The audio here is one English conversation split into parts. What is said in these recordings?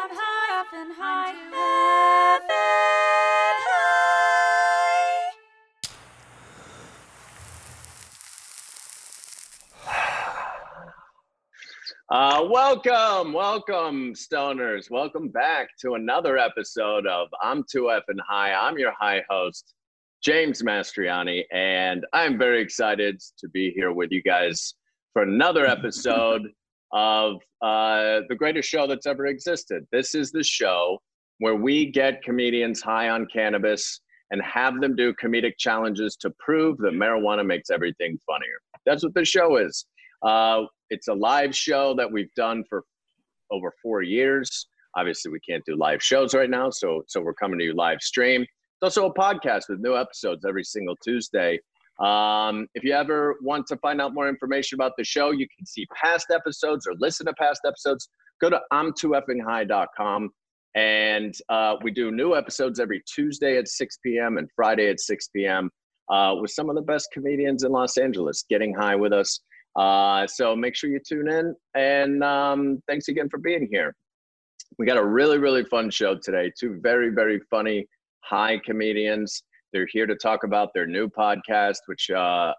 I'm high up and high. I'm too F and high. Welcome, stoners. Welcome back to another episode of I'm Too F and High. I'm your high host, James Mastriani, and I'm very excited to be here with you guys for another episode of the greatest show that's ever existed. This is the show where we get comedians high on cannabis and have them do comedic challenges to prove that marijuana makes everything funnier. That's what the show is. It's a live show that we've done for over 4 years. Obviously, we can't do live shows right now, so we're coming to you live stream. It's also a podcast with new episodes every single Tuesday. If you ever want to find out more information about the show, you can see past episodes or listen to past episodes. Go to ImTooEffingHigh.com. And we do new episodes every Tuesday at 6 p.m. and Friday at 6 p.m. With some of the best comedians in Los Angeles getting high with us. So make sure you tune in. And thanks again for being here. We got a really, really fun show today. Two very, very funny high comedians. They're here to talk about their new podcast, which I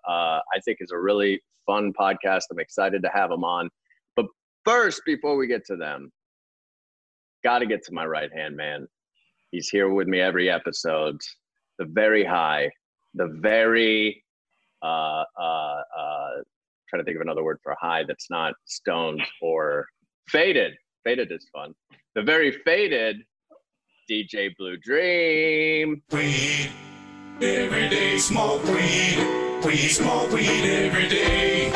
think is a really fun podcast. I'm excited to have them on. But first, before we get to them, got to get to my right-hand man. He's here with me every episode. The very high, the very, trying to think of another word for high that's not stoned or faded. Faded is fun. The very faded DJ Blue Dream. Weed. Every day smoke weed. We smoke weed every day.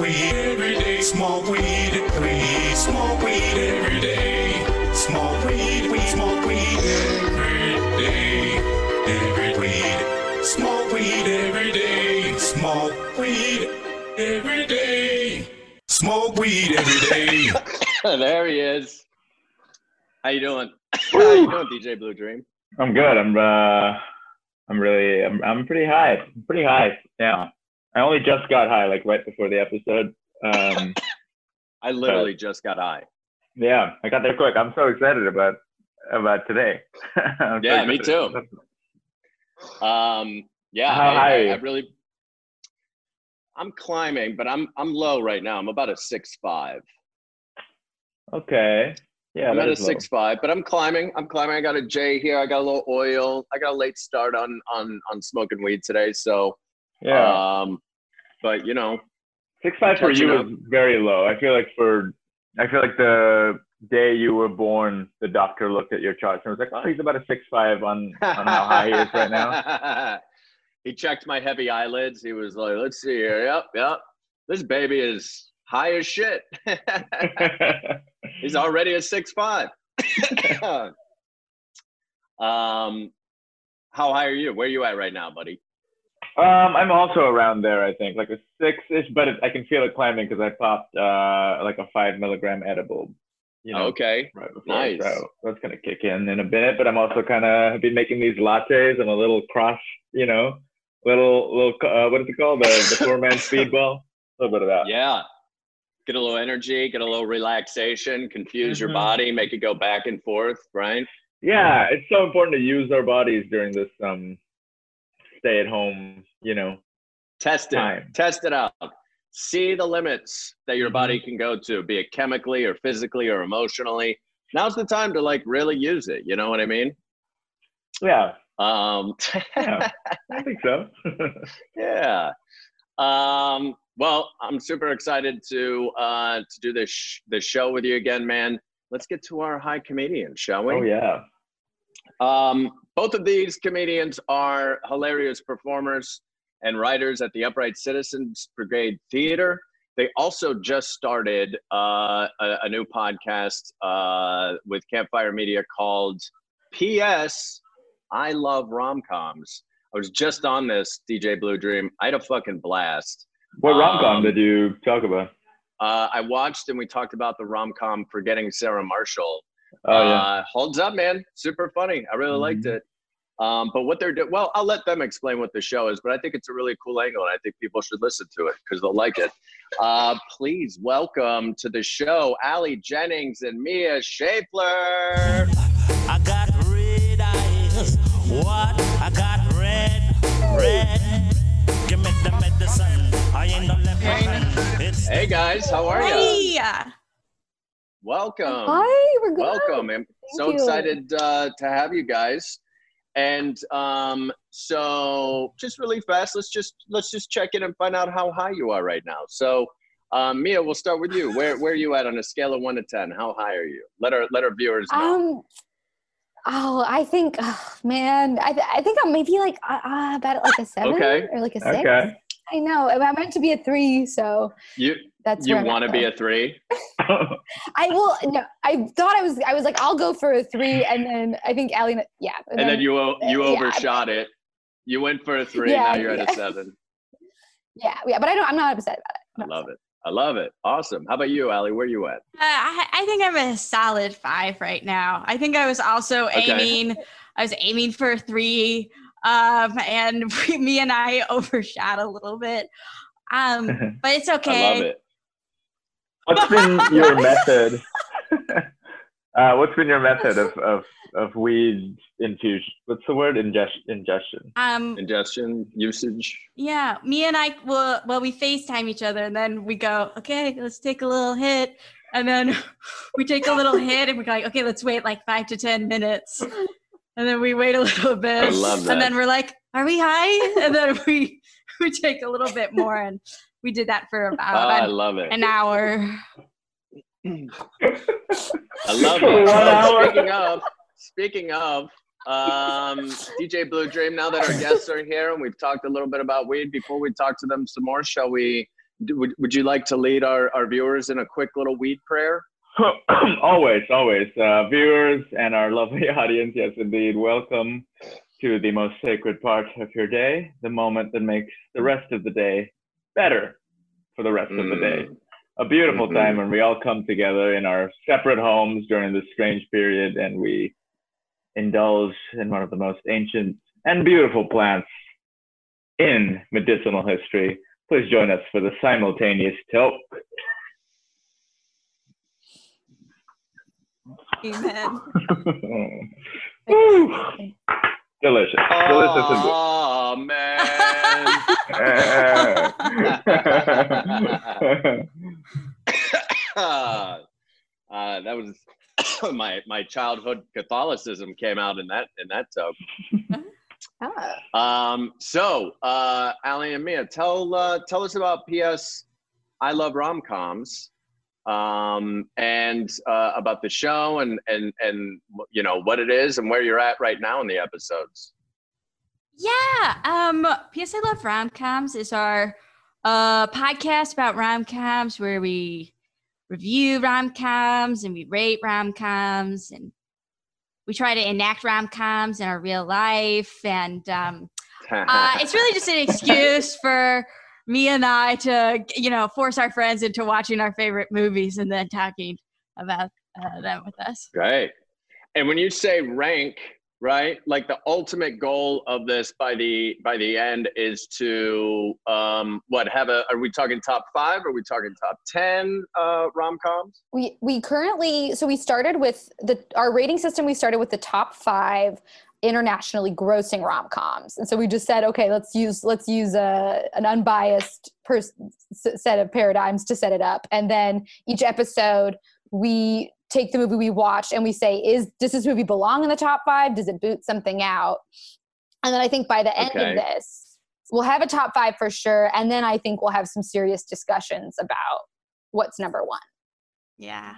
We every day smoke weed. We smoke weed every day. Smoke weed. We smoke weed every day. Every weed. Smoke weed every day. Smoke weed every day. Smoke weed every day. There he is. How you doing? How you doing, DJ Blue Dream? I'm good. I'm pretty high. I'm pretty high now. I only just got high, like right before the episode. I literally just got high. Yeah, I got there quick. I'm so excited about today. Yeah, me too. Yeah, how high are you? I'm climbing, but I'm low right now. I'm about a 6'5". Okay. Yeah, I'm at a 6'5", but I'm climbing. I got a J here. I got a little oil. I got a late start on smoking weed today. So, yeah. But you know, 6'5" for you is very low. I feel like the day you were born, the doctor looked at your charts and was like, "Oh, he's about a 6'5" on how high he is right now." He checked my heavy eyelids. He was like, "Let's see here. Yep. This baby is high as shit." He's already a 6'5". How high are you? Where are you at right now, buddy? I'm also around there, I think, like a 6-ish, but I can feel it climbing because I popped like a 5 milligram edible. You know, okay. Right before, nice. So that's gonna kick in a bit. But I'm also kind of been making these lattes and a little cross, you know, little what is it called? The 4-man speedball. A little bit of that. Yeah. Get a little energy, get a little relaxation, confuse your body, make it go back and forth, right? Yeah, it's so important to use our bodies during this stay-at-home, you know, time. Test it out. See the limits that your body can go to, be it chemically or physically or emotionally. Now's the time to, like, really use it. You know what I mean? Yeah. Yeah, I think so. Yeah. Well, I'm super excited to do this show with you again, man. Let's get to our high comedians, shall we? Oh, yeah. Both of these comedians are hilarious performers and writers at the Upright Citizens Brigade Theater. They also just started a new podcast with Campfire Media called P.S. I Love Rom-Coms. I was just on this, DJ Blue Dream. I had a fucking blast. What rom-com did you talk about? I watched and we talked about the rom-com Forgetting Sarah Marshall. Oh, yeah. Holds up, man. Super funny. I really liked it. But what they're doing, well, I'll let them explain what the show is, but I think it's a really cool angle, and I think people should listen to it because they'll like it. Please welcome to the show, Allie Jennings and Mia Schaepler. I got red eyes. What? I got red, red. Give me the medicine. I ain't no left hand. Hey guys, how are you? Hey. Welcome. Hi, we're good. Welcome. I'm so excited to have you guys. And so just really fast, let's just check in and find out how high you are right now. So Mia, we'll start with you. Where are you at on a scale of 1 to 10? How high are you? Let our viewers know. I think I'm maybe like about like a 7 or like a 6. Okay. I know. I meant to be a 3, so you want to be a 3? I thought I was like, I'll go for a 3, and then I think Allie, yeah. And then you overshot it. You went for a 3, now you're at a 7. Yeah, but I'm not upset about it. I love it. Awesome. How about you, Allie? Where are you at? I think I'm a solid 5 right now. I think I was also aiming for a 3. And me and I overshot a little bit, but it's okay. I love it. What's been your method? What's been your method of weed infusion? What's the word? Ingestion. Ingestion usage. Yeah, me and I we FaceTime each other, and then we go, okay, let's take a little hit, and then we take a little hit, and we're like, okay, let's wait like 5 to 10 minutes. And then we wait a little bit. I love that. And then we're like, are we high? And then we take a little bit more. And we did that for about an hour. I love it. Well, speaking of, DJ Blue Dream, now that our guests are here and we've talked a little bit about weed, before we talk to them some more, shall we? Would you like to lead our viewers in a quick little weed prayer? Always. Viewers and our lovely audience, yes indeed, welcome to the most sacred part of your day, the moment that makes the rest of the day better for the rest of the day. A beautiful time when we all come together in our separate homes during this strange period, and we indulge in one of the most ancient and beautiful plants in medicinal history. Please join us for the simultaneous tilt. Amen. Delicious. Oh, delicious. Man. That was my childhood Catholicism came out in that tub. So Allie and Mia, tell us about P.S. I Love Rom-Coms. And about the show and you know what it is and where you're at right now in the episodes. Yeah, P.S. I Love Rom-Coms is our podcast about rom-coms where we review rom-coms and we rate rom-coms and we try to enact rom-coms in our real life, and it's really just an excuse for me and I to, force our friends into watching our favorite movies and then talking about them with us. Right. And when you say rank, right, like the ultimate goal of this by the end is to, are we talking top 5? Are we talking top 10 rom-coms? We currently, so we started with our rating system, we started with the top 5 internationally grossing rom-coms, and so we just said, okay, let's use an unbiased set of paradigms to set it up, and then each episode we take the movie we watched and we say, does this movie belong in the top 5? Does it boot something out? And then I think by the end of this, we'll have a top 5 for sure, and then I think we'll have some serious discussions about what's number 1. Yeah,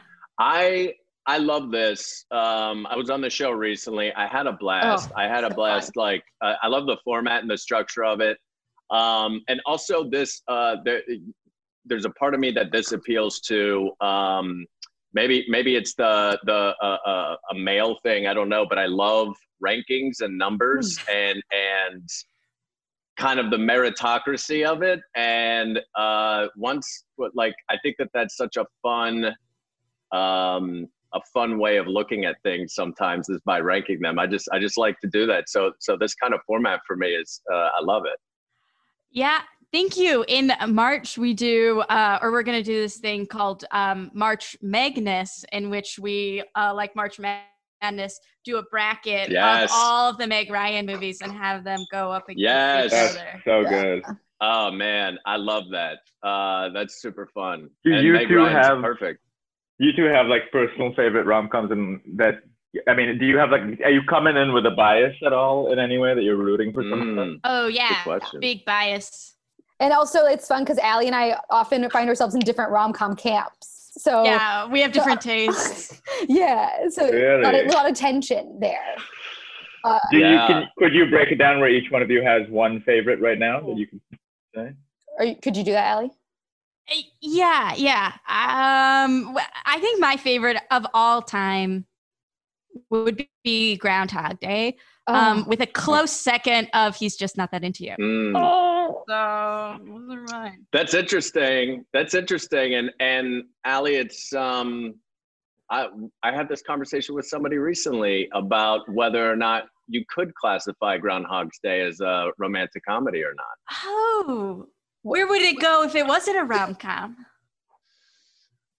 I love this. I was on the show recently. I had a blast. Fun. Like, I love the format and the structure of it. And also this, there's a part of me that this appeals to. Maybe it's a male thing. I don't know, but I love rankings and numbers and kind of the meritocracy of it. And I think that's such a fun a fun way of looking at things sometimes is by ranking them. I just like to do that. So this kind of format for me is, I love it. Yeah. Thank you. In March, we do, or we're going to do this thing called March Magnus, in which we, like March Madness, do a bracket yes. of all of the Meg Ryan movies and have them go up against yes. each other. That's so yeah. good. Oh, man. I love that. That's super fun. And Meg Ryan's perfect. You two have like personal favorite rom-coms, and that, I mean, do you have like, are you coming in with a bias at all in any way that you're rooting for something? Oh, yeah. Big bias. And also it's fun because Allie and I often find ourselves in different rom-com camps. So yeah, we have different tastes. Yeah. So really? a lot of tension there. Could you break it down where each one of you has one favorite right now that you can say? Could you do that, Allie? Yeah. I think my favorite of all time would be Groundhog Day. With a close second of He's Just Not That Into You. That's interesting. And Allie, it's I had this conversation with somebody recently about whether or not you could classify Groundhog's Day as a romantic comedy or not. Oh, where would it go if it wasn't a rom-com?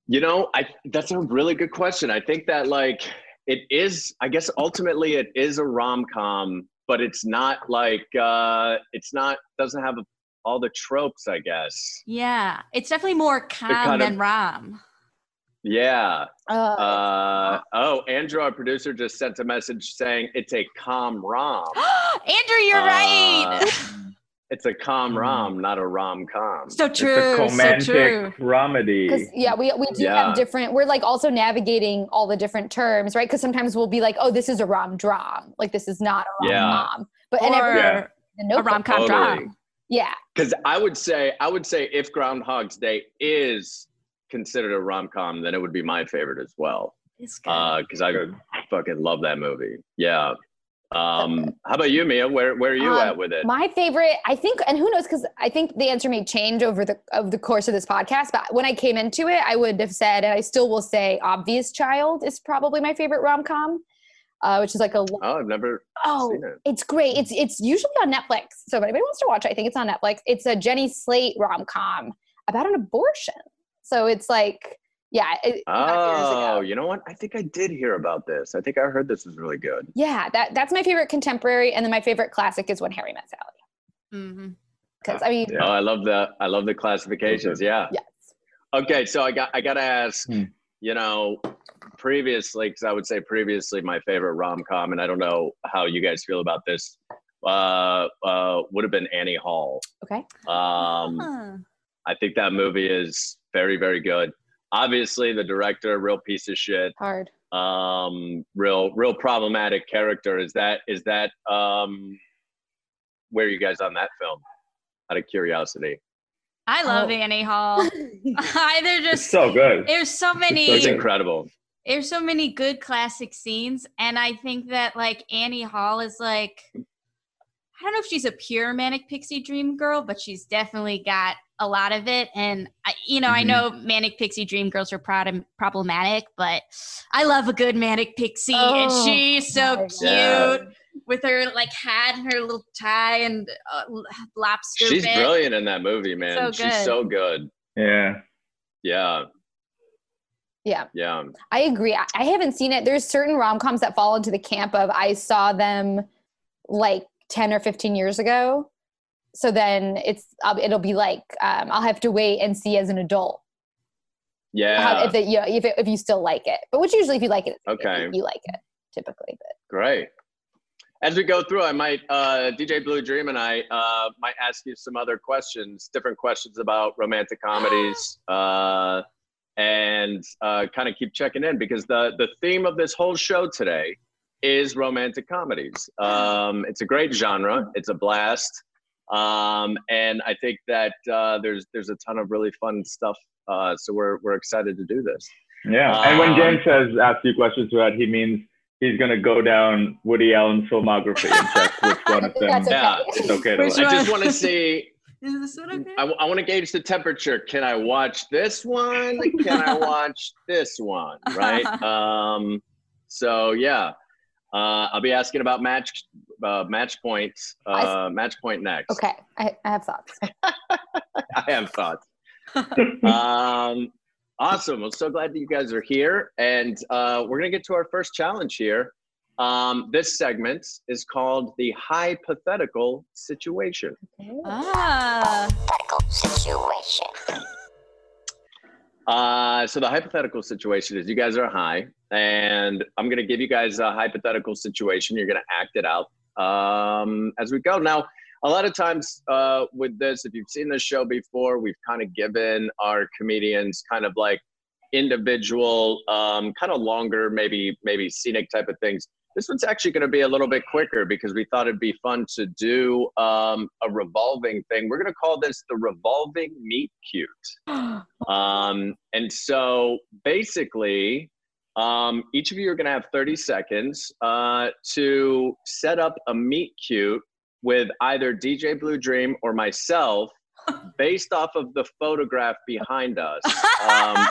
You know, that's a really good question. I think that it is, I guess ultimately it is a rom-com, but it's not doesn't have all the tropes, I guess. Yeah. It's definitely more com than rom. Yeah. Andrew, our producer, just sent a message saying it's a com rom. Andrew, you're right. It's a com rom, not a rom com. So true. It's a romantic comedy. Because we do have different. We're also navigating all the different terms, right? Because sometimes we'll be like, oh, this is a rom drom, this is not a rom com, a rom com drom. Yeah. Because I would say if Groundhog's Day is considered a rom com, then it would be my favorite as well. It's good. Because I fucking love that movie. Yeah. How about you, Mia? Where are you at with it? My favorite, I think, and who knows, because I think the answer may change over the course of this podcast, but when I came into it, I would have said, and I still will say, Obvious Child is probably my favorite rom-com, which is I've never seen it. It's great. It's usually on Netflix, so if anybody wants to watch it, I think it's on Netflix. It's a Jenny Slate rom-com about an abortion. So it's yeah. You know what? I think I did hear about this. I think I heard this is really good. Yeah, that's my favorite contemporary, and then my favorite classic is When Harry Met Sally. Mm-hmm. Because I mean, I love the classifications. Yeah. Yes. Okay, so I got to ask. You know, previously, because I would say previously my favorite rom-com, and I don't know how you guys feel about this, would have been Annie Hall. Okay. I think that movie is very, very good. Obviously, the director, real piece of shit. Hard. Real problematic character. Is that where are you guys on that film? Out of curiosity. I love Annie Hall. It's so good. It's incredible. There's so many good classic scenes, and I think that Annie Hall is I don't know if she's a pure Manic Pixie Dream Girl, but she's definitely got a lot of it. And, I know Manic Pixie Dream Girls are problematic, but I love a good Manic Pixie. Oh, and she's so cute with her, hat and her little tie and lobster She's bit. Brilliant in that movie, man. She's so good. Yeah. Yeah. Yeah. Yeah. I agree. I haven't seen it. There's certain rom-coms that fall into the camp of I saw them, 10 or 15 years ago, so then it'll be I'll have to wait and see as an adult if you still like it, but which usually if you like it you like it typically. But great, as we go through I might DJ Blue Dream and I might ask you some other questions, different questions about romantic comedies and kind of keep checking in, because the theme of this whole show today is romantic comedies. It's a great genre. It's a blast. And I think that there's a ton of really fun stuff. So we're excited to do this. Yeah. And when James says ask you questions about, he means he's going to go down Woody Allen's filmography and check which one of them. It's okay. I just want to see Is this what I picked? I want to gauge the temperature. Can I watch this one? Can I watch this one? Right. So yeah, I'll be asking about match point next. Okay, I have thoughts. I have thoughts. Awesome. I'm so glad that you guys are here, and we're gonna get to our first challenge here. This segment is called the hypothetical situation. Okay. Ah. Hypothetical situation. So the hypothetical situation is you guys are high, and I'm going to give you guys a hypothetical situation. You're going to act it out as we go. Now, a lot of times with this, if you've seen this show before, we've kind of given our comedians kind of like individual, kind of longer, maybe scenic type of things. This one's actually going to be a little bit quicker because we thought it'd be fun to do a revolving thing. We're going to call this the revolving meet cute. And so basically, each of you are going to have 30 seconds to set up a meet cute with either DJ Blue Dream or myself based off of the photograph behind us.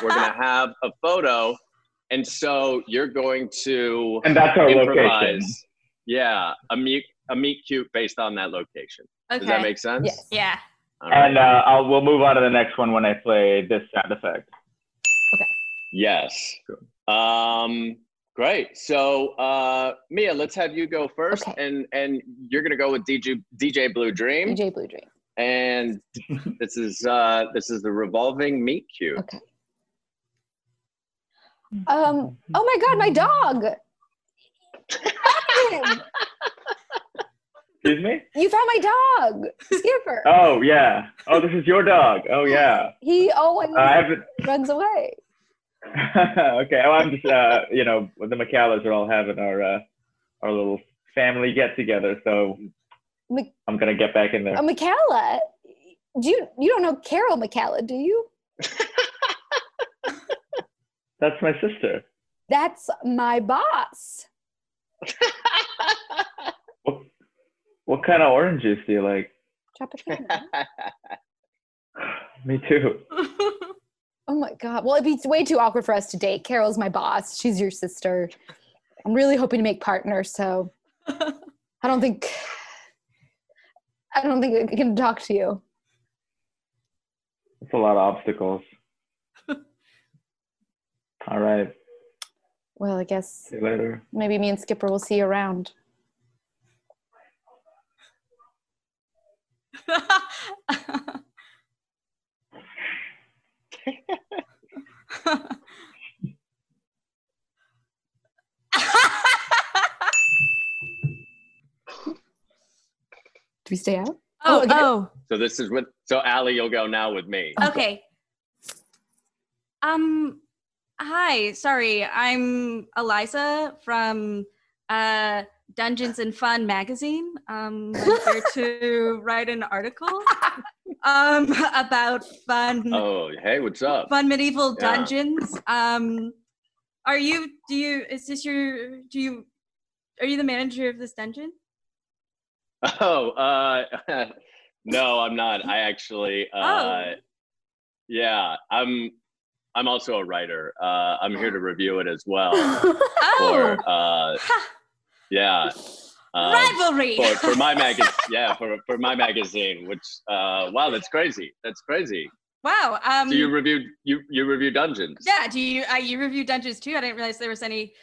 We're going to have a photo. And so you're going to improvise, location. Yeah, a meet cute based on that location. Okay. Does that make sense? Yes. Yeah. All right. And we'll move on to the next one when I play this sound effect. Okay. Yes. Cool. Great. So Mia, let's have you go first, okay. and you're gonna go with DJ Blue Dream. DJ Blue Dream. And this is the revolving meet cute. Okay. Oh my God, my dog! Excuse me? You found my dog, Skipper. Oh yeah. Oh, this is your dog. Oh yeah. He always runs away. Okay. Oh, I'm just the McCallers are all having our little family get together, so I'm gonna get back in there. McCalla, you don't know Carol McCalla, do you? That's my sister. That's my boss. What kind of orange juice do you like? Tropicana. Me too. Oh my God. Well, it'd be way too awkward for us to date. Carol's my boss. She's your sister. I'm really hoping to make partner, so I don't think I can talk to you. It's a lot of obstacles. All right. Well, I guess see you later. Maybe me and Skipper will see you around. Do we stay out? Oh. So this is with. So Allie, you'll go now with me. Okay. Hi, sorry, I'm Eliza from Dungeons and Fun magazine. I'm here to write an article about fun. Oh, hey, what's up? Fun medieval dungeons. Are you the manager of this dungeon? Oh, no, I'm not. I actually, I'm also a writer. I'm here to review it as well. Oh! Rivalry! For my magazine, for my magazine, which, wow, that's crazy. That's crazy. Wow. So you review Dungeons. Yeah, you review Dungeons too? I didn't realize there was any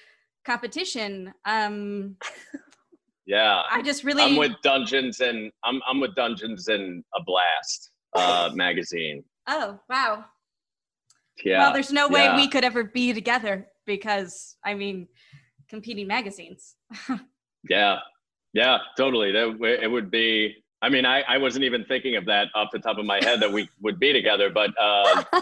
competition. Yeah. I'm with Dungeons and, I'm with Dungeons and a Blast magazine. Oh, wow. Yeah. Well, there's no way we could ever be together because, I mean, competing magazines. Yeah, totally. It would be, I mean, I wasn't even thinking of that off the top of my head that we would be together, but okay.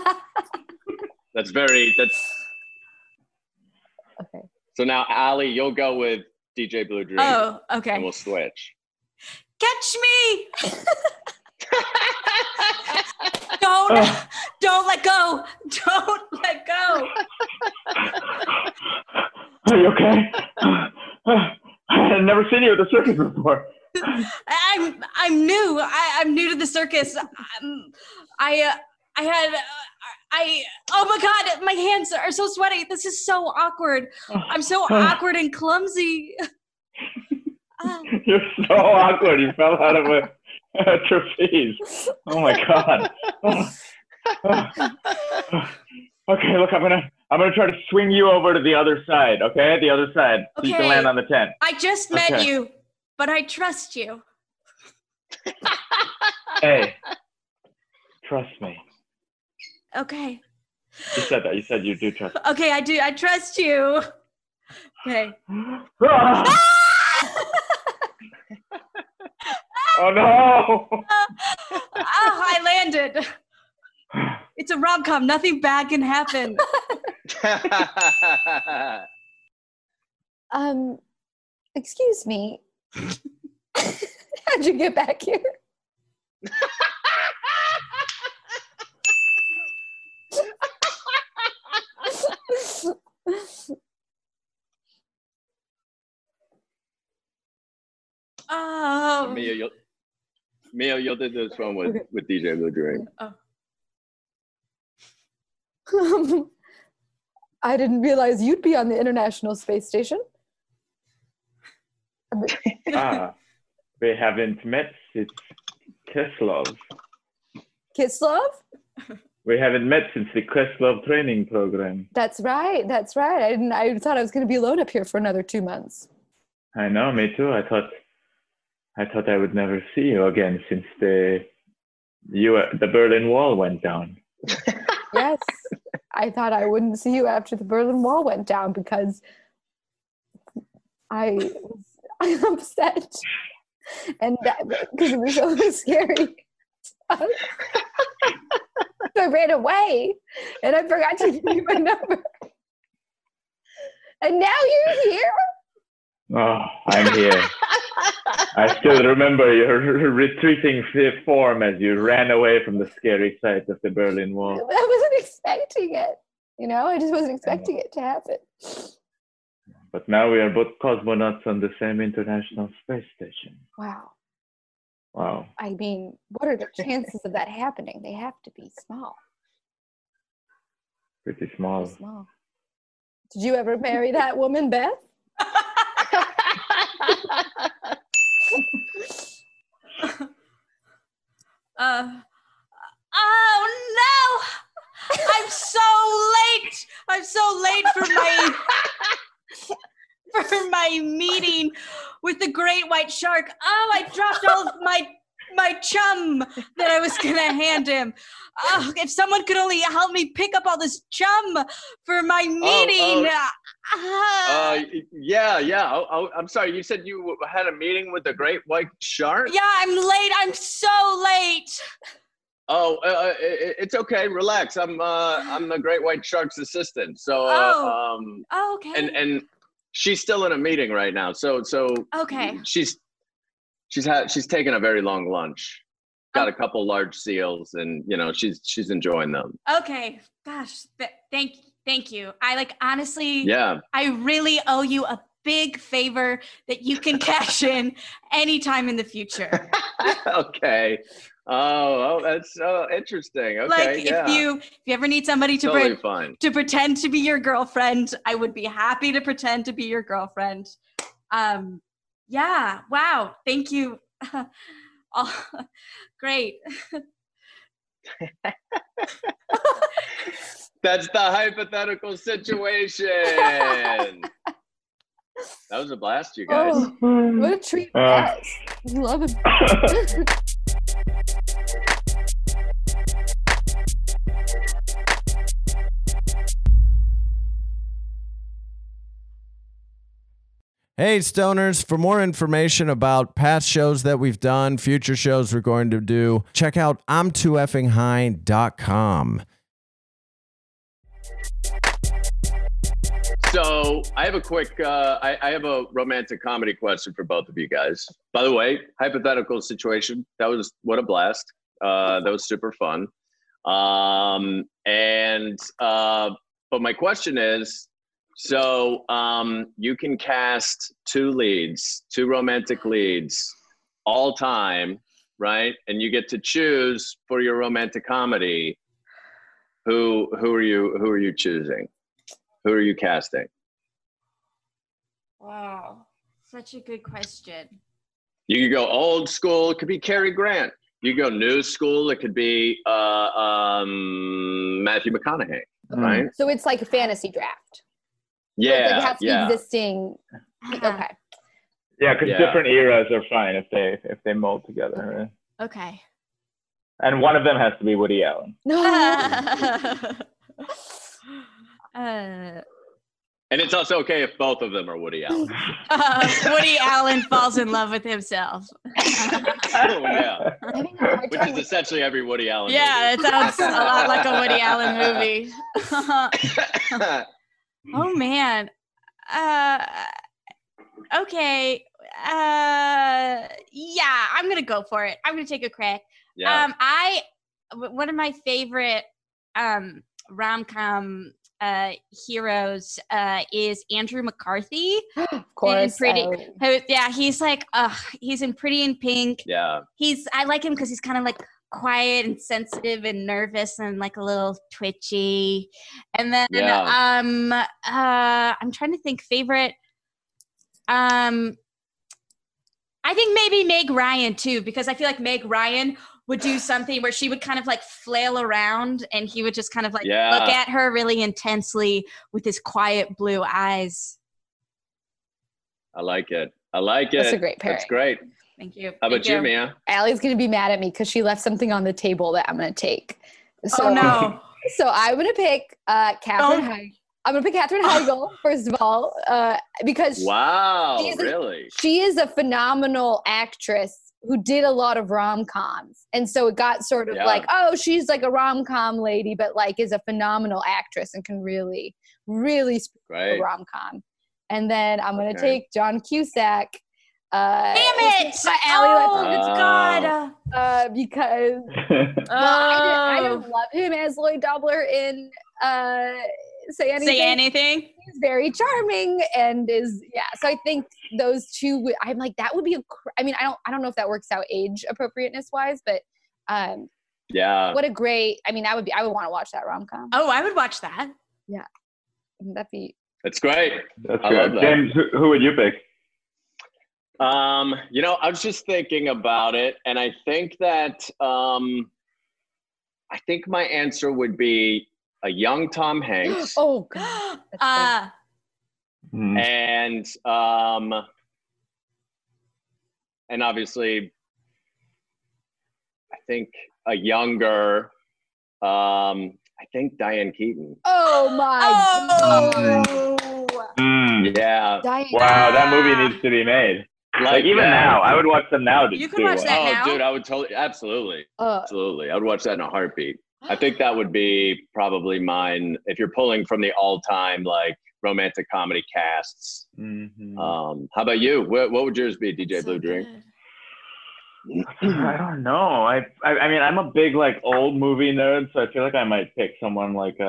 So now, Allie, you'll go with DJ Blue Dream. Oh, okay. And we'll switch. Catch me! Don't let go. Don't let go. Are you okay? I never never seen you at the circus before. I'm new. I'm new to the circus. Oh my God, my hands are so sweaty. This is so awkward. I'm so awkward and clumsy. You're so awkward. You fell out of a trapeze. Oh my God. Okay, look, I'm gonna try to swing you over to the other side. Okay, the other side. Okay. So you can land on the tent. I just met you, but I trust you. Hey, trust me. Okay. You said that. You said you do trust me. Okay, I do. I trust you. Okay. Oh, no. I landed. It's a rom-com. Nothing bad can happen. Excuse me. How'd you get back here? Mia, you'll do this one with DJ Blue Dream. I didn't realize you'd be on the International Space Station. We haven't met since Kreslov. Kreslov? We haven't met since the Kreslov training program. That's right. That's right. I thought I was going to be alone up here for another 2 months. I know. Me too. I thought I would never see you again since the Berlin Wall went down. Yes, I thought I wouldn't see you after the Berlin Wall went down because I was upset, and because it was so scary. So I ran away, and I forgot to give you my number. And now you're here. Oh, I'm here. I still remember your retreating form as you ran away from the scary sight of the Berlin Wall. I wasn't expecting it. You know, I just wasn't expecting it to happen. But now we are both cosmonauts on the same International Space Station. Wow. Wow. I mean, what are the chances of that happening? They have to be small. Pretty small. Pretty small. Did you ever marry that woman, Beth? Oh no! I'm so late for my meeting with the great white shark. Oh, I dropped all of my chum that I was gonna hand him. Oh, if someone could only help me pick up all this chum for my meeting. Yeah. Oh, I'm sorry. You said you had a meeting with the great white shark? Yeah, I'm late. I'm so late. Oh, it's okay. Relax. I'm the great white shark's assistant. So, okay. And she's still in a meeting right now. So okay. She's taken a very long lunch. Got a couple large seals, and you know she's enjoying them. Okay. Gosh. Thank you. Thank you. I honestly, yeah. I really owe you a big favor that you can cash in anytime in the future. Okay. Oh, that's so interesting. Okay. If you ever need somebody to pretend to be your girlfriend, I would be happy to pretend to be your girlfriend. Yeah. Wow. Thank you. Oh, great. That's the hypothetical situation. That was a blast, you guys. Oh, what a treat. Love it. Hey, Stoners, for more information about past shows that we've done, future shows we're going to do, check out ImTooEffingHigh.com. So I have a quick, I have a romantic comedy question for both of you guys. By the way, hypothetical situation. That was, what a blast. That was super fun. But my question is, So you can cast two romantic leads all time, right? And you get to choose for your romantic comedy. Who are you choosing? Who are you casting? Wow, such a good question. You could go old school. It could be Cary Grant. You go new school. It could be Matthew McConaughey, right? So it's like a fantasy draft. Yeah, so it has to be existing. Okay. Yeah, because different eras are fine if they mold together. Right? Okay. And one of them has to be Woody Allen. And it's also okay if both of them are Woody Allen. Woody Allen falls in love with himself. Which is essentially every Woody Allen movie. Yeah, it sounds a lot like a Woody Allen movie. Oh, man. Okay. Yeah, I'm going to go for it. I'm going to take a crack. Yeah. One of my favorite rom-com heroes is Andrew McCarthy. Of course. He's like, he's in Pretty in Pink. Yeah. I like him because he's kind of like quiet and sensitive and nervous and like a little twitchy. And then I'm trying to think favorite. I think maybe Meg Ryan too, because I feel like Meg Ryan would do something where she would kind of like flail around and he would just kind of like look at her really intensely with his quiet blue eyes. I like it. That's a great pairing. That's great. Thank you. How about you, Mia? Allie's going to be mad at me because she left something on the table that I'm going to take. So, oh, no. So I'm going to pick Katherine Heigl. I'm going to pick Katherine Heigl, first of all, because she is a phenomenal actress who did a lot of rom-coms. And so it got sort of like, oh, she's like a rom-com lady, but like is a phenomenal actress and can really, really speak a rom-com. And then I'm going to take John Cusack. Damn it! God. Because I didn't love him as Lloyd Dobler in Say Anything. He's very charming and is so I think those two I'm like that would be I don't know if that works out age appropriateness wise, but what a great I would want to watch that rom-com. Oh, I would watch that. Yeah. That's great. That's good. That. James, who would you pick? I was just thinking about it and I think that I think my answer would be a young Tom Hanks. Oh, God. And obviously, I think a younger, I think Diane Keaton. Oh, my God. Yeah. Wow, that movie needs to be made. Like even now, I would watch them now. You can watch that now? Oh, dude, I would totally, absolutely. I would watch that in a heartbeat. I think that would be probably mine if you're pulling from the all-time like romantic comedy casts. Mm-hmm. How about you? What would yours be, DJ Blue Dream? I don't know. I mean, I'm a big like old movie nerd, so I feel like I might pick someone like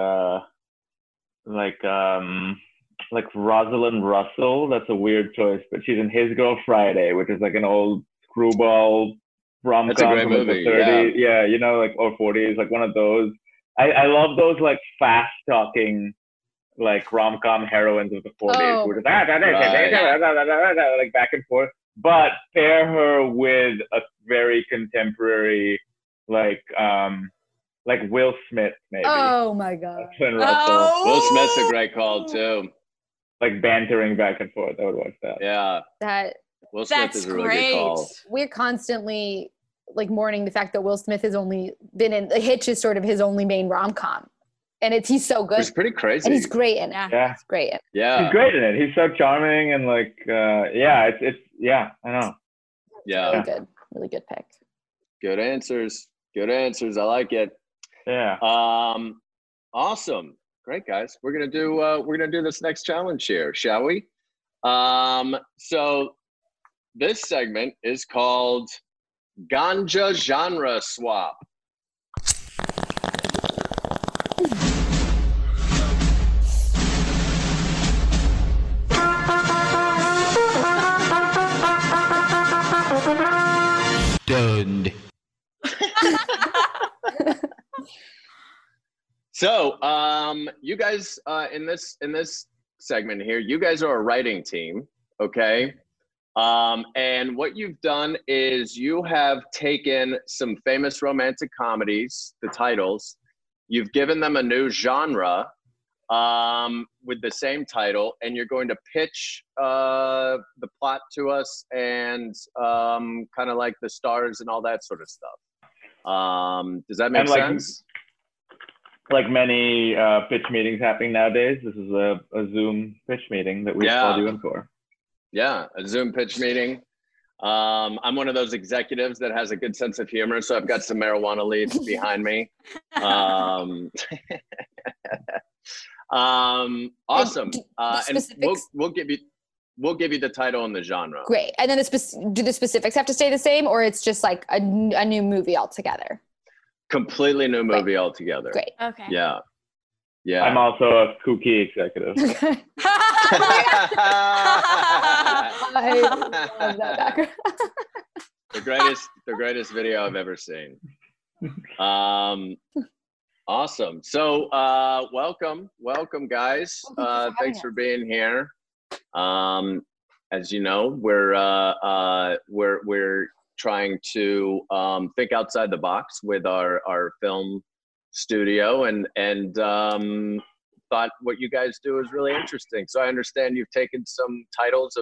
Rosalind Russell. That's a weird choice, but she's in His Girl Friday, which is like an old screwball rom-com from the 30s, or 40s, like one of those. I love those like fast-talking, like rom-com heroines of the 40s, who are just like back and forth. But pair her with a very contemporary, like Will Smith, maybe. Oh my God. Will Smith's a great call too. Like bantering back and forth, I would watch that. Yeah. Will Smith is a really good call. We're constantly like mourning the fact that Will Smith has only been in Hitch is sort of his only main rom-com, and he's so good. It's pretty crazy. And he's great in it. Yeah, he's great in it. Yeah, he's great in it. He's so charming and like I know. Yeah, really good pick. Good answers. I like it. Yeah. Awesome. Great guys. We're gonna do this next challenge here, shall we? So. This segment is called Ganja Genre Swap. So you guys in this segment here, you guys are a writing team, okay? And what you've done is you have taken some famous romantic comedies, the titles, you've given them a new genre with the same title, and you're going to pitch the plot to us and kind of like the stars and all that sort of stuff. Does that make sense? Like many pitch meetings happening nowadays, this is a Zoom pitch meeting that we're all doing for. Yeah, a Zoom pitch meeting. I'm one of those executives that has a good sense of humor, so I've got some marijuana leaves behind me. Awesome. And we'll give you the title and the genre. Great. And then do the specifics have to stay the same, or it's just like a new movie altogether? Completely new movie altogether. Great. Okay. Yeah. Yeah. I'm also a kooky executive. I love that background. The greatest video I've ever seen. Awesome. So welcome guys. Thanks for being here. As you know, we're trying to think outside the box with our film studio, and thought what you guys do is really interesting. So I understand you've taken some titles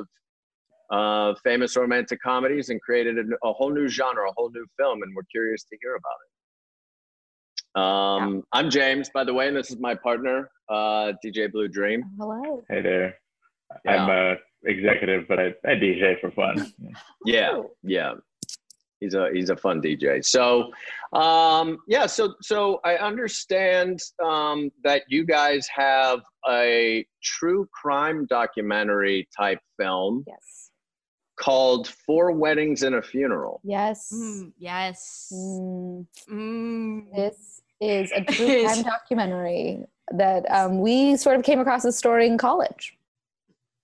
of famous romantic comedies and created a whole new genre, a whole new film, and we're curious to hear about it. I'm James, by the way, and this is my partner, DJ Blue Dream. Hello. Hey there. Yeah. I'm an executive, but I DJ for fun. Yeah, yeah. He's a fun DJ. So, so I understand that you guys have a true crime documentary type film. Yes. Called Four Weddings and a Funeral. Yes. Mm, yes. Mm. Mm. This is a true crime documentary that we sort of came across the story in college.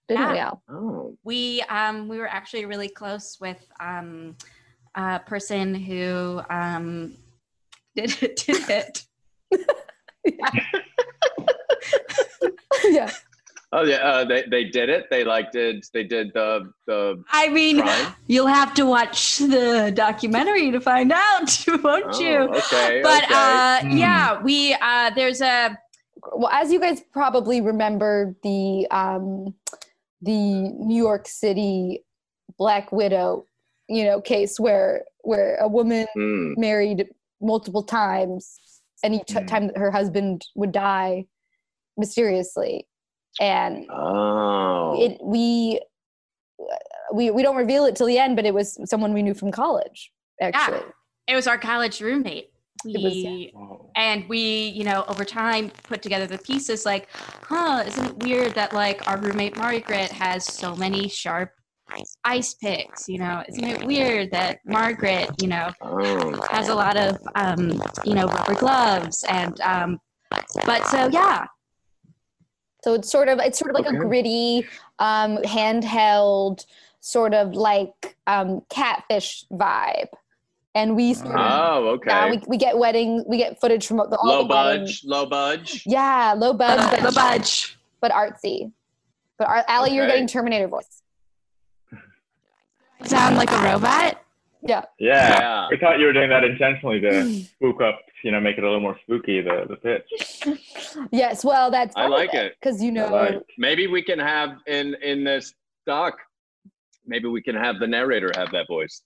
Didn't we? Oh. We were actually really close with. A person who did it. Yeah. Oh yeah, they did it. They did the. I mean, crime. You'll have to watch the documentary to find out, won't you? Okay. But okay. We there's a. Well, as you guys probably remember, the New York City Black Widow. You know, case where a woman married multiple times, and each time that her husband would die mysteriously, and we don't reveal it till the end, but it was someone we knew from college. Actually, it was our college roommate. And we, you know, over time put together the pieces. Like, isn't it weird that like our roommate Margaret has so many sharp ice picks, you know, isn't it weird that Margaret, you know, has a lot of, you know, rubber gloves and, but so, yeah. So it's sort of like a gritty, handheld sort of like, Catfish vibe. And we sort of, we get footage from the low budge. Yeah. Low budge, but artsy, but Allie, you're getting Terminator voice. Sound like a robot? Yeah. We thought you were doing that intentionally to spook up, you know, make it a little more spooky, the pitch. Yes, well, that's I like it. Because, you know. Maybe we can have, in this doc, maybe we can have the narrator have that voice.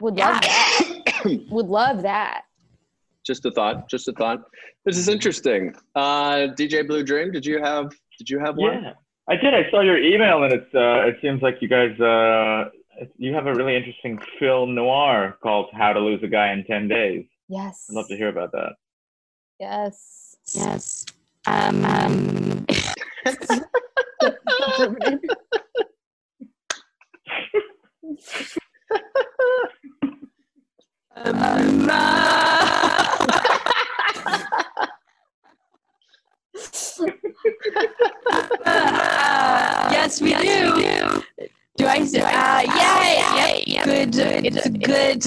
Would love that. Would love that. Just a thought. This is interesting. DJ Blue Dream, did you have one? Yeah. I did. I saw your email, and it's. It seems like you guys, you have a really interesting film noir called "How to Lose a Guy in 10 Days." Yes. I'd love to hear about that. Yes. Yes, we do. Do I say? Yay! Good. It's good.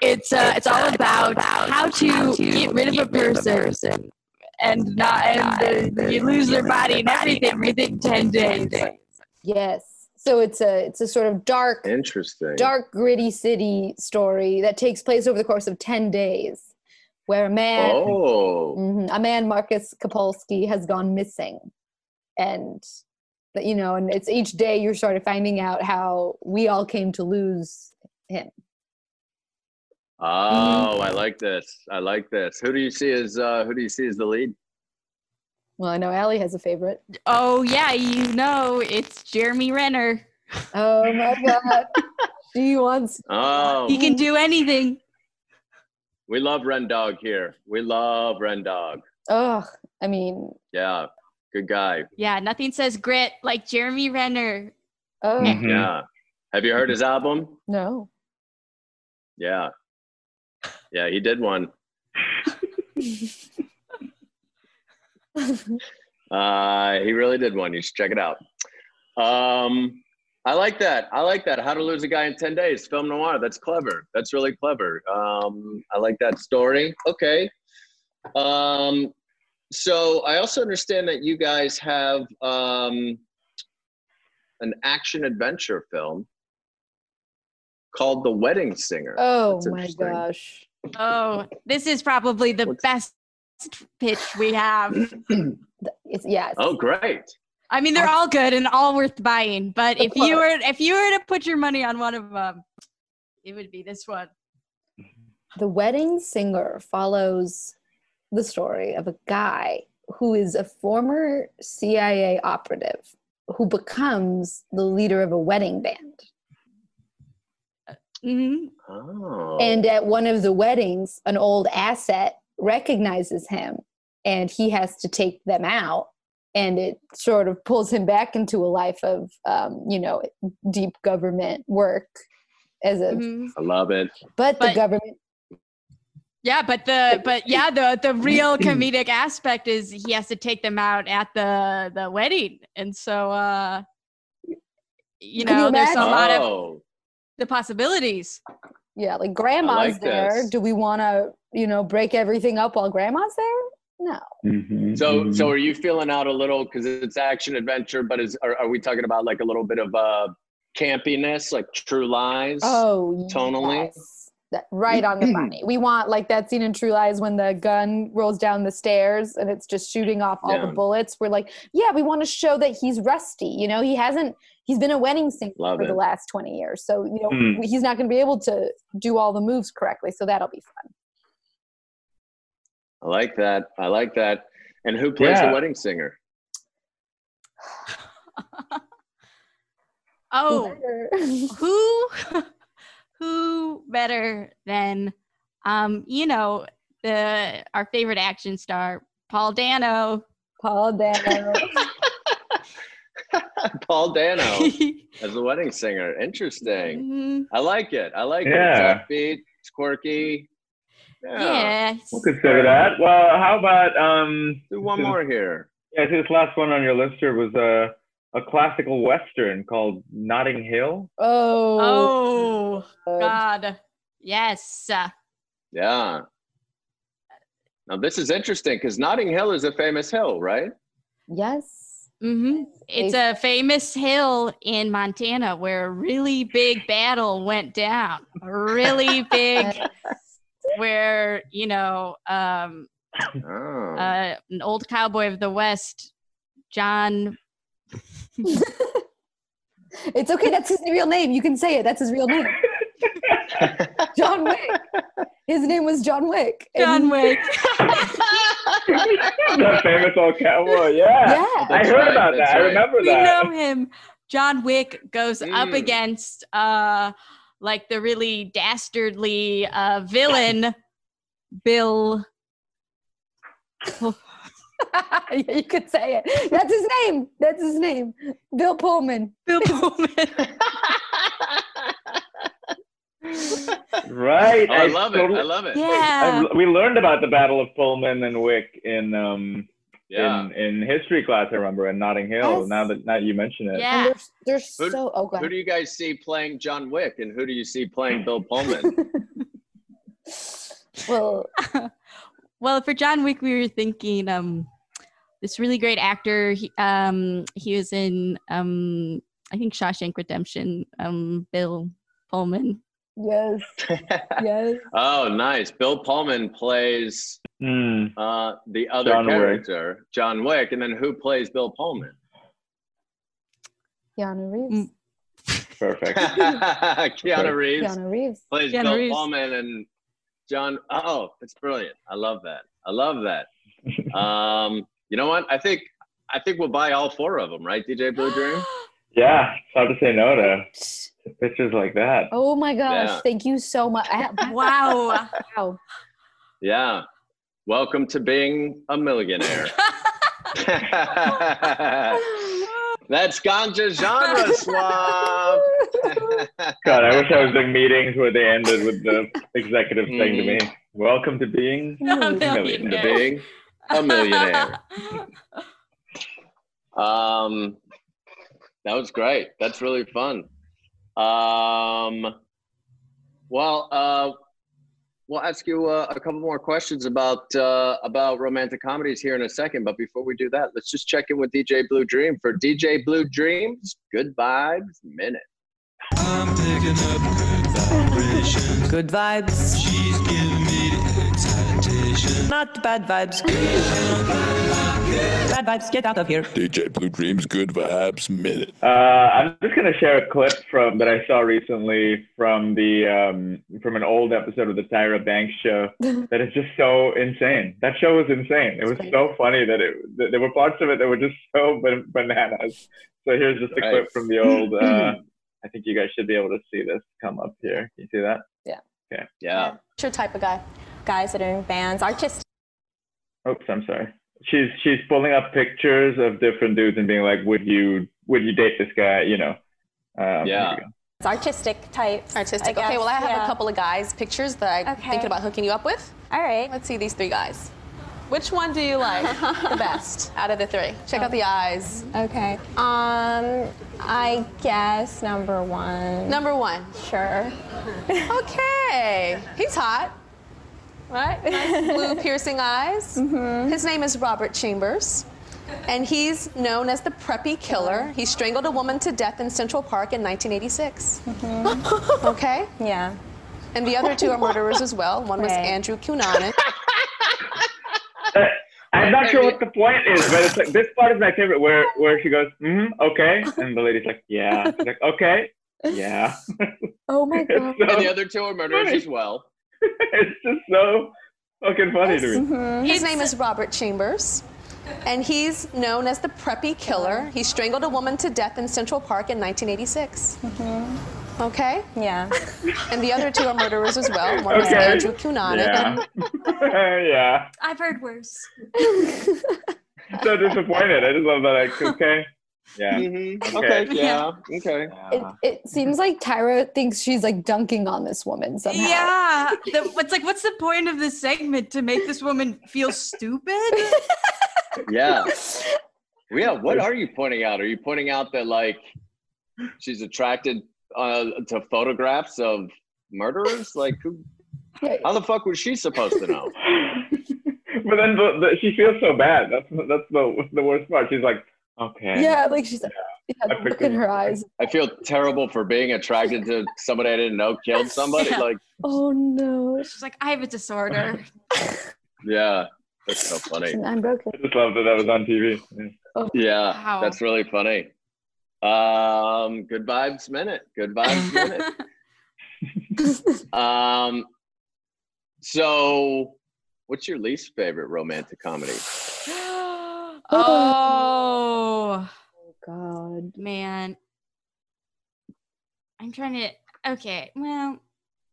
It's all about how to get rid of a person and you lose their body and everything 10 days. Yes. So it's a sort of dark, gritty city story that takes place over the course of 10 days where a man, Marcus Kapolsky, has gone missing. And it's each day you're sort of finding out how we all came to lose him. Oh, mm-hmm. I like this. Who do you see as the lead? Well, I know Allie has a favorite. Oh yeah, it's Jeremy Renner. Oh my God. She wants. Oh. He can do anything. We love Ren Dog here. Oh, I mean. Yeah, good guy. Yeah, nothing says grit like Jeremy Renner. Oh. Mm-hmm. Yeah. Have you heard his album? No. Yeah. Yeah, he did one. He really did one. You should check it out. I like that. How to Lose a Guy in 10 Days, film noir. That's clever. That's really clever. I like that story. Okay. So I also understand that you guys have an action adventure film called The Wedding Singer. Oh my gosh. Oh, this is probably the best pitch we have. Yes. Oh, great. I mean, they're all good and all worth buying, but if you were to put your money on one of them, it would be this one. The Wedding Singer follows the story of a guy who is a former CIA operative who becomes the leader of a wedding band. Mm-hmm. Oh. And at one of the weddings, an old asset recognizes him and he has to take them out, and it sort of pulls him back into a life of deep government work as a mm-hmm. I love it. But the government the real comedic aspect is he has to take them out at the wedding, and so there's a lot of the possibilities. Yeah, like grandma's like there. This. Do we want to, break everything up while grandma's there? No. Mm-hmm. So are you feeling out a little, because it's action adventure, but are we talking about like a little bit of campiness, like True Lies? Oh, tonally? Yes. That, right on the money. We want like that scene in True Lies when the gun rolls down the stairs and it's just shooting off all the bullets. We're like, yeah, we want to show that he's rusty. He's been a wedding singer the last 20 years. So, he's not going to be able to do all the moves correctly. So that'll be fun. I like that. And who plays the wedding singer? Who better than, our favorite action star, Paul Dano. Paul Dano as the wedding singer. Interesting. Mm-hmm. I like it. It's upbeat. It's quirky. Yeah. Yes. We'll consider that. Well, how about do one more here? Yeah, I think this last one on your list here was a classical western called Notting Hill. Oh God. Yes. Yeah. Now this is interesting because Notting Hill is a famous hill, right? Yes. Mm-hmm. It's a famous hill in Montana where a really big battle went down. Where an old cowboy of the West, John. It's okay. That's his real name. You can say it. That's his real name. John Wick. His name was John Wick. John Wick. The famous old cowboy. Yeah. I heard about that. I remember that. We know him. John Wick goes up against the really dastardly villain, Bill. Yeah, you could say it. That's his name. Bill Pullman. Right. I love it. Yeah. We learned about the Battle of Pullman and Wick in history class, I remember, in Notting Hill. Yes. Now that you mention it. Yeah. Who do you guys see playing John Wick and who do you see playing Bill Pullman? Well, for John Wick, we were thinking this really great actor. He was in I think Shawshank Redemption. Bill Pullman. Yes. Yes. Oh, nice. Bill Pullman plays the other character, John Wick, and then who plays Bill Pullman? Keanu Reeves. Perfect. Keanu Reeves plays Bill Pullman and John. Oh, it's brilliant. I love that. You know what? I think we'll buy all four of them, right, DJ Blue Dream? Yeah, it's hard to say no to pictures like that. Oh my gosh, yeah. Thank you so much. Wow. Yeah. Welcome to being a millionaire. That's Ganja Genre Swap. God, I wish I was doing meetings where they ended with the executive thing to me. Welcome to being a millionaire. That was great. That's really fun. We'll ask you a couple more questions about romantic comedies here in a second. But before we do that, let's just check in with DJ Blue Dream for DJ Blue Dream's Good Vibes Minute. I'm picking up good vibrations. Good vibes. She's giving me the excitation. Not bad vibes. Bad vibes, get out of here. DJ Blue Dream's Good Vibes Minute. I'm just gonna share a clip that I saw recently from an old episode of the Tyra Banks show that is just so insane. That show was insane. It was so funny that there were parts of it that were just so bananas. So here's just a clip from the old. I think you guys should be able to see this come up here. Can you see that? Yeah. Okay. Yeah. What's your type of guy? Guys that are in bands, artists. Oops, I'm sorry. She's pulling up pictures of different dudes and being like, would you date this guy? You know. Yeah. It's artistic types. Artistic. Like, okay. Well, I have a couple of guys' pictures that I'm thinking about hooking you up with. All right. Let's see these three guys. Which one do you like the best out of the three? Check out the eyes. Okay. I guess number one. Number one. Sure. Okay. He's hot. Right? Nice blue piercing eyes. Mm-hmm. His name is Robert Chambers, and he's known as the preppy killer. He strangled a woman to death in Central Park in 1986. Mm-hmm. Okay? Yeah. And the other two are murderers as well. One was Andrew Cunanan. I'm not sure what the point is, but it's like, this part is my favorite, where she goes, okay, and the lady's like, yeah. She's like, okay, yeah. Oh my God. So, and the other two are murderers as well. It's just so fucking funny to me. Mm-hmm. His name is Robert Chambers, and he's known as the preppy killer. He strangled a woman to death in Central Park in 1986. Mm-hmm. Okay? Yeah. And the other two are murderers as well. One was Andrew Cunanan. Yeah. Yeah. I've heard worse. So disappointed. I just love that. Like, okay. Yeah. Mm-hmm. Okay. Yeah. Okay. It seems like Tyra thinks she's like dunking on this woman somehow. Yeah. It's like, what's the point of this segment? To make this woman feel stupid? Yeah. Yeah. What are you pointing out? Are you pointing out that like she's attracted to photographs of murderers? Like, how the fuck was she supposed to know? But then she feels so bad. That's the worst part. She's like. Okay. Yeah, like she's had a look in her eyes. I feel terrible for being attracted to somebody I didn't know killed somebody. Yeah. Like, oh no. She's like, I have a disorder. Yeah, that's so funny. I'm broken. I just love that was on TV. Yeah, wow. That's really funny. Good vibes minute. Good vibes minute. So, what's your least favorite romantic comedy? Oh God, man! I'm trying to. Okay, well,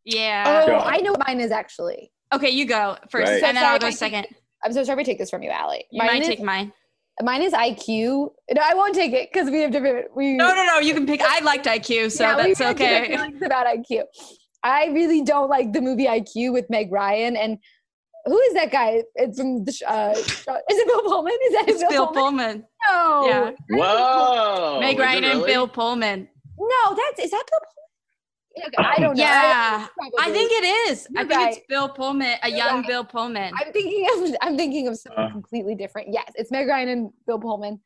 yeah. Oh, I know what mine is actually. Okay, you go first, and then I'll go second. I'm so sorry. We take this from you, Allie. You might take mine. Mine is IQ. No, I won't take it because we have different. No. You can pick. I liked IQ, so that's okay. Feelings about IQ. I really don't like the movie IQ with Meg Ryan and. Who is that guy? It's from the is it Bill Pullman? Is that Bill Pullman? No. Yeah. Whoa. Meg Ryan and Bill Pullman. No, is that Bill Pullman? I don't know. Yeah, I think it is. You're I think right. It's Bill Pullman, a You're young right. Bill Pullman. I'm thinking of something completely different. Yes, it's Meg Ryan and Bill Pullman.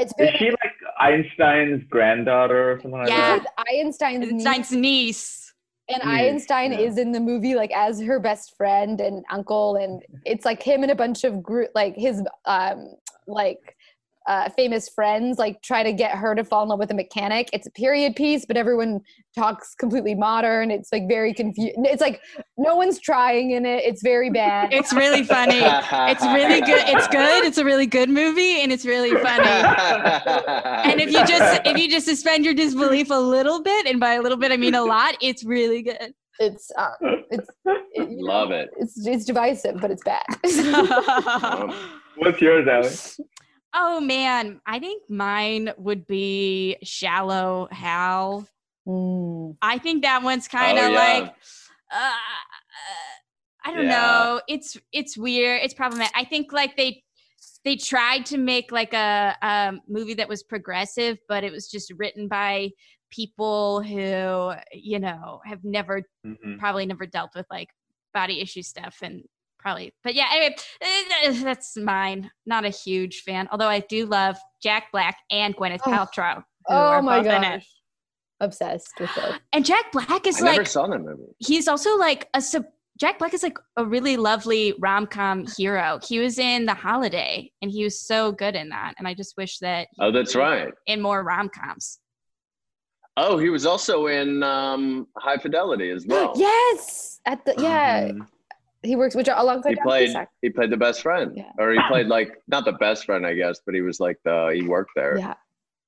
Is she like Einstein's granddaughter or something like that? Yeah, Einstein's niece. And Einstein is in the movie like as her best friend and uncle, and it's like him and a bunch of like his famous friends like try to get her to fall in love with a mechanic. It's a period piece, but everyone talks completely modern. It's like very confused. It's like no one's trying in it. It's very bad. It's really funny. It's really good. It's good. It's a really good movie, and it's really funny. And if you just suspend your disbelief a little bit, and by a little bit I mean a lot, it's really good. Love it. It's divisive, but it's bad. What's yours, Alex? Oh, man. I think mine would be Shallow Hal. Mm. I think that one's kind of I don't know. It's weird. It's problematic. I think like they tried to make like a movie that was progressive, but it was just written by people who, you know, have never probably never dealt with like body issue stuff and probably, but yeah, anyway, that's mine. Not a huge fan, although I do love Jack Black and Gwyneth Paltrow. Oh my gosh, obsessed with it. And Jack Black is I never saw that movie. He's also like Jack Black is like a really lovely rom-com hero. He was in The Holiday, and he was so good in that. And I just wish that that's right, in more rom-coms. Oh, he was also in High Fidelity as well. Yes, at the He works with alongside. He played the best friend, or he played like not the best friend, I guess, but he was like he worked there. Yeah,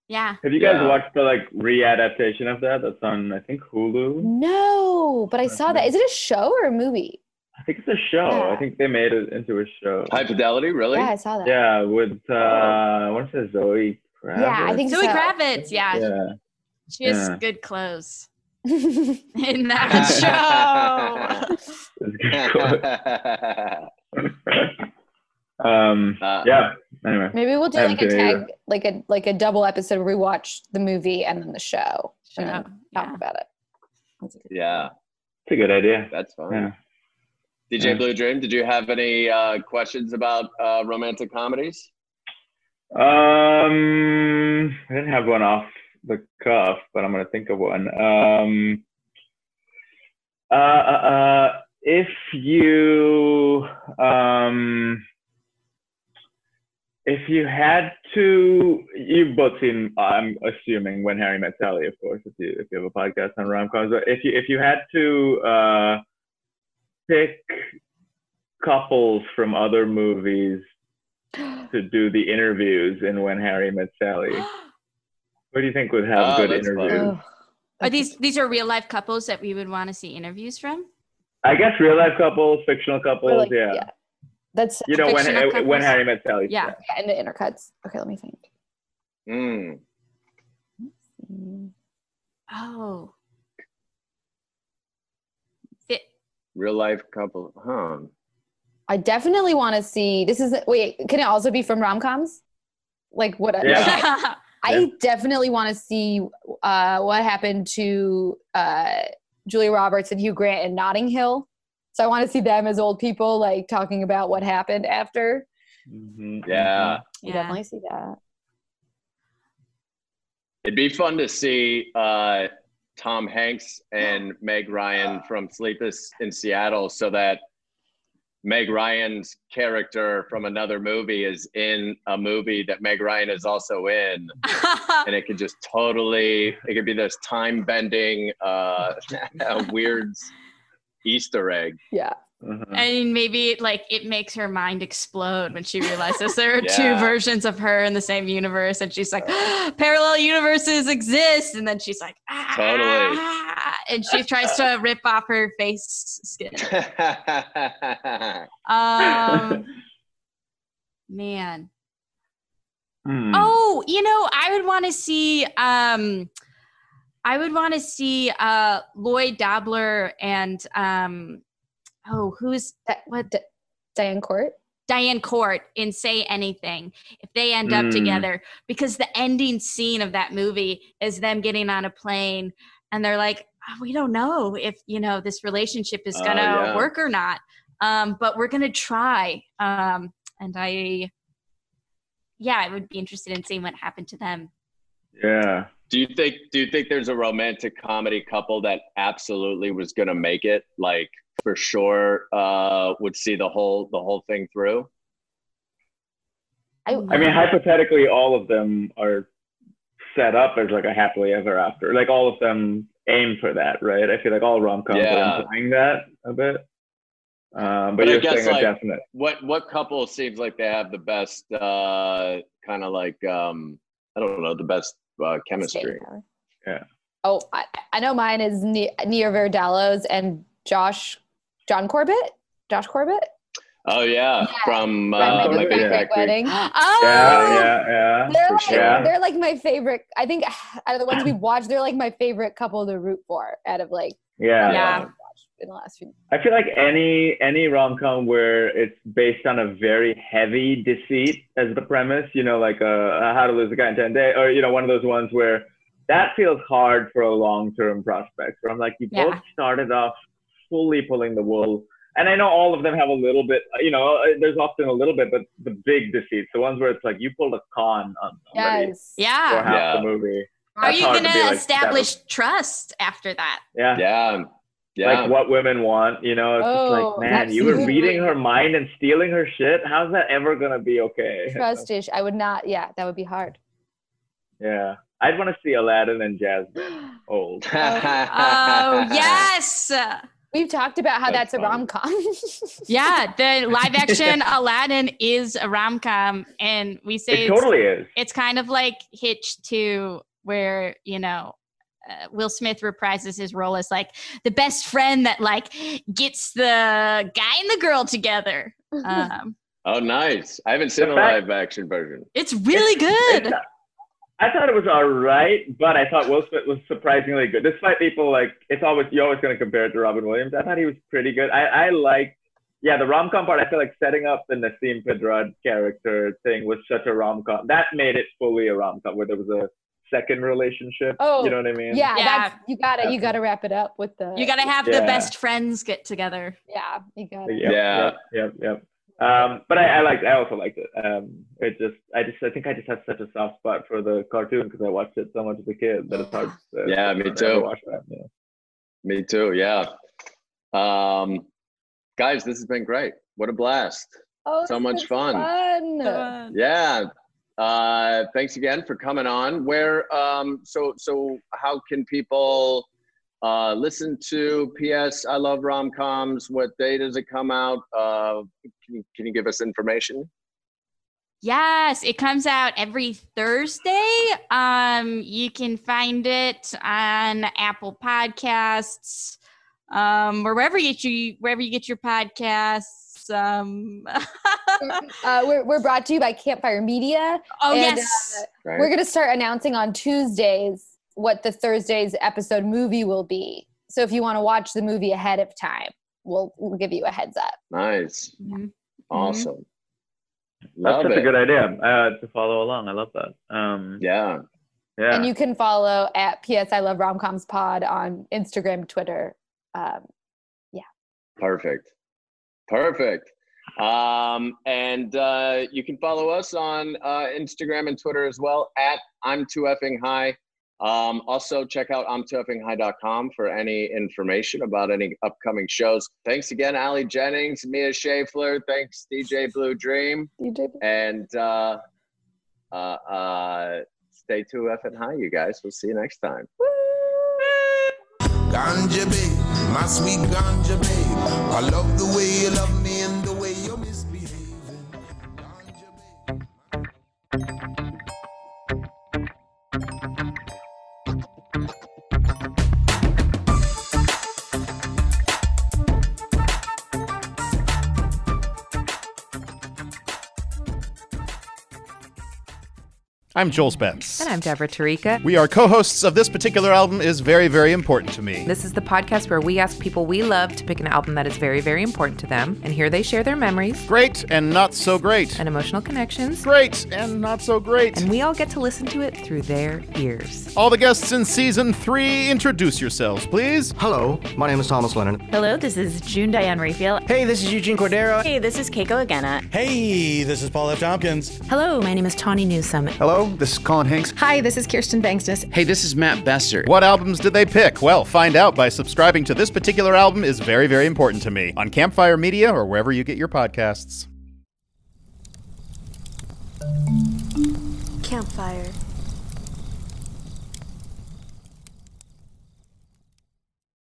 yeah. Have you guys watched the like readaptation of that? That's on I think Hulu. No, but I saw that. Is it a show or a movie? I think it's a show. Yeah. I think they made it into a show. High Fidelity, really? Yeah, I saw that. Yeah, with I want to say Zoe Kravitz. Yeah, I think Zoe Kravitz. Yeah. She has good clothes. In that show. Anyway. Maybe we'll do like a tag, like a double episode where we watch the movie and then the show and then talk about it. It's a good idea. That's fine. Yeah. DJ Blue Dream, did you have any questions about romantic comedies? I didn't have one off the cuff, but I'm gonna think of one. If you had to, you've both seen, I'm assuming, When Harry Met Sally, of course, if you have a podcast on rom-coms, but if you had to pick couples from other movies to do the interviews in When Harry Met Sally, what do you think would have good interviews? Are these are real life couples that we would want to see interviews from? I guess real life couples, fictional couples, yeah. That's when Harry Met Sally. Yeah, and the intercuts. Okay, let me think. Oh. Real life couple, huh? I definitely want to see. Can it also be from rom-coms? Like what? Yeah. I definitely want to see what happened to Julia Roberts and Hugh Grant in Notting Hill. So I want to see them as old people, like talking about what happened after. Mm-hmm. Yeah. You definitely see that. It'd be fun to see Tom Hanks and Meg Ryan from Sleepless in Seattle, so that Meg Ryan's character from another movie is in a movie that Meg Ryan is also in. And it could just it could be this time-bending, weird Easter egg. Yeah. Mm-hmm. And maybe like it makes her mind explode when she realizes there are two versions of her in the same universe. And she's like, parallel universes exist. And then she's like, and she tries to rip off her face skin. Man. Oh, you know, I would want to see Lloyd Dobler and who's that? What? Diane Court? Diane Court in Say Anything, if they end up together, because the ending scene of that movie is them getting on a plane and they're like, we don't know if, you know, this relationship is going to work or not. But we're going to try. I would be interested in seeing what happened to them. Yeah. Do you think there's a romantic comedy couple that absolutely was going to make it, like for sure, would see the whole thing through? I mean, hypothetically, all of them are set up as like a happily ever after. Like all of them aim for that, right? I feel like all rom-coms are implying that a bit. But you're saying like, a definite. What couple seems like they have the best kind of like I don't know, the best chemistry? Yeah. Oh, I know mine is Nia Vardalos and Josh Corbett. Oh yeah, from My Big Fat Wedding. Oh yeah. They're like my favorite. I think out of the ones we watched, they're like my favorite couple to root for. Out of like in the last few. I feel like any rom-com where it's based on a very heavy deceit as the premise, you know, like a How to Lose a Guy in 10 Days, or you know, one of those ones where that feels hard for a long-term prospect. Where I'm like, you both started off fully pulling the wool. And I know all of them have a little bit, you know, there's often a little bit, but the big deceits, the ones where it's like you pulled a con on somebody for half the movie. Are you going to establish trust after that? Yeah. Like What Women Want, you know, it's just like, man, you were reading her mind and stealing her shit. How's that ever going to be okay? Trust ish. I would not. Yeah, that would be hard. Yeah. I'd want to see Aladdin and Jasmine old. Oh, yes. We've talked about how that's a rom-com. The live action Aladdin is a rom-com. And we say it totally is. It's kind of like Hitch 2, where, you know, Will Smith reprises his role as like the best friend that like gets the guy and the girl together. Oh, nice. I haven't seen a live action version. It's really good. I thought it was all right, but I thought Will Smith was surprisingly good. Despite people like, you're always going to compare it to Robin Williams. I thought he was pretty good. I liked the rom-com part. I feel like setting up the Naseem Pedrad character thing was such a rom-com. That made it fully a rom-com where there was a second relationship. Oh, you know what I mean? Yeah. You got to wrap it up with the... You got to have the best friends get together. Yeah, you got it. Yep. But I also liked it. I think I just had such a soft spot for the cartoon because I watched it so much as a kid that it's hard to me too. Watch that, yeah. Me too. Yeah. Guys, this has been great. What a blast. Oh, so much fun. Yeah. Thanks again for coming on. Where, so how can people, listen to P.S. I Love Rom-Coms? What day does it come out? Can you give us information? Yes, it comes out every Thursday. You can find it on Apple Podcasts, wherever you get your podcasts. We're brought to you by Campfire Media. Oh, yes. We're going to start announcing on Tuesdays what the Thursday's episode movie will be. So if you want to watch the movie ahead of time, we'll give you a heads up. Nice. Mm-hmm. Awesome. Mm-hmm. That's such a good idea to follow along. I love that. Yeah. And you can follow at PS I Love Rom-Coms Pod on Instagram, Twitter. Perfect. And you can follow us on Instagram and Twitter as well at I'm Too Effing High. Also check out ImTooEffingHigh.com for any information about any upcoming shows. Thanks again, Allie Jennings, Mia Schaepler. Thanks, DJ Blue Dream. And stay too effing high, you guys. We'll see you next time. Woo! Ganja babe, my sweet ganja babe. I love the way you love me and the way you're misbehaving. Ganja babe. I'm Joel Spence. And I'm Deborah Tarika. We are co-hosts of This Particular Album is Very, Very Important to Me. This is the podcast where we ask people we love to pick an album that is very, very important to them. And here they share their memories. Great and not so great. And emotional connections. Great and not so great. And we all get to listen to it through their ears. All the guests in Season 3, introduce yourselves, please. Hello, my name is Thomas Lennon. Hello, this is June Diane Raphael. Hey, this is Eugene Cordero. Hey, this is Keiko Agena. Hey, this is Paul F. Tompkins. Hello, my name is Tawny Newsome. Hello. This is Colin Hanks. Hi, this is Kirsten Bangsness. Hey, this is Matt Besser. What albums did they pick? Well, find out by subscribing to This Particular Album is Very, Very Important to Me on Campfire Media or wherever you get your podcasts. Campfire.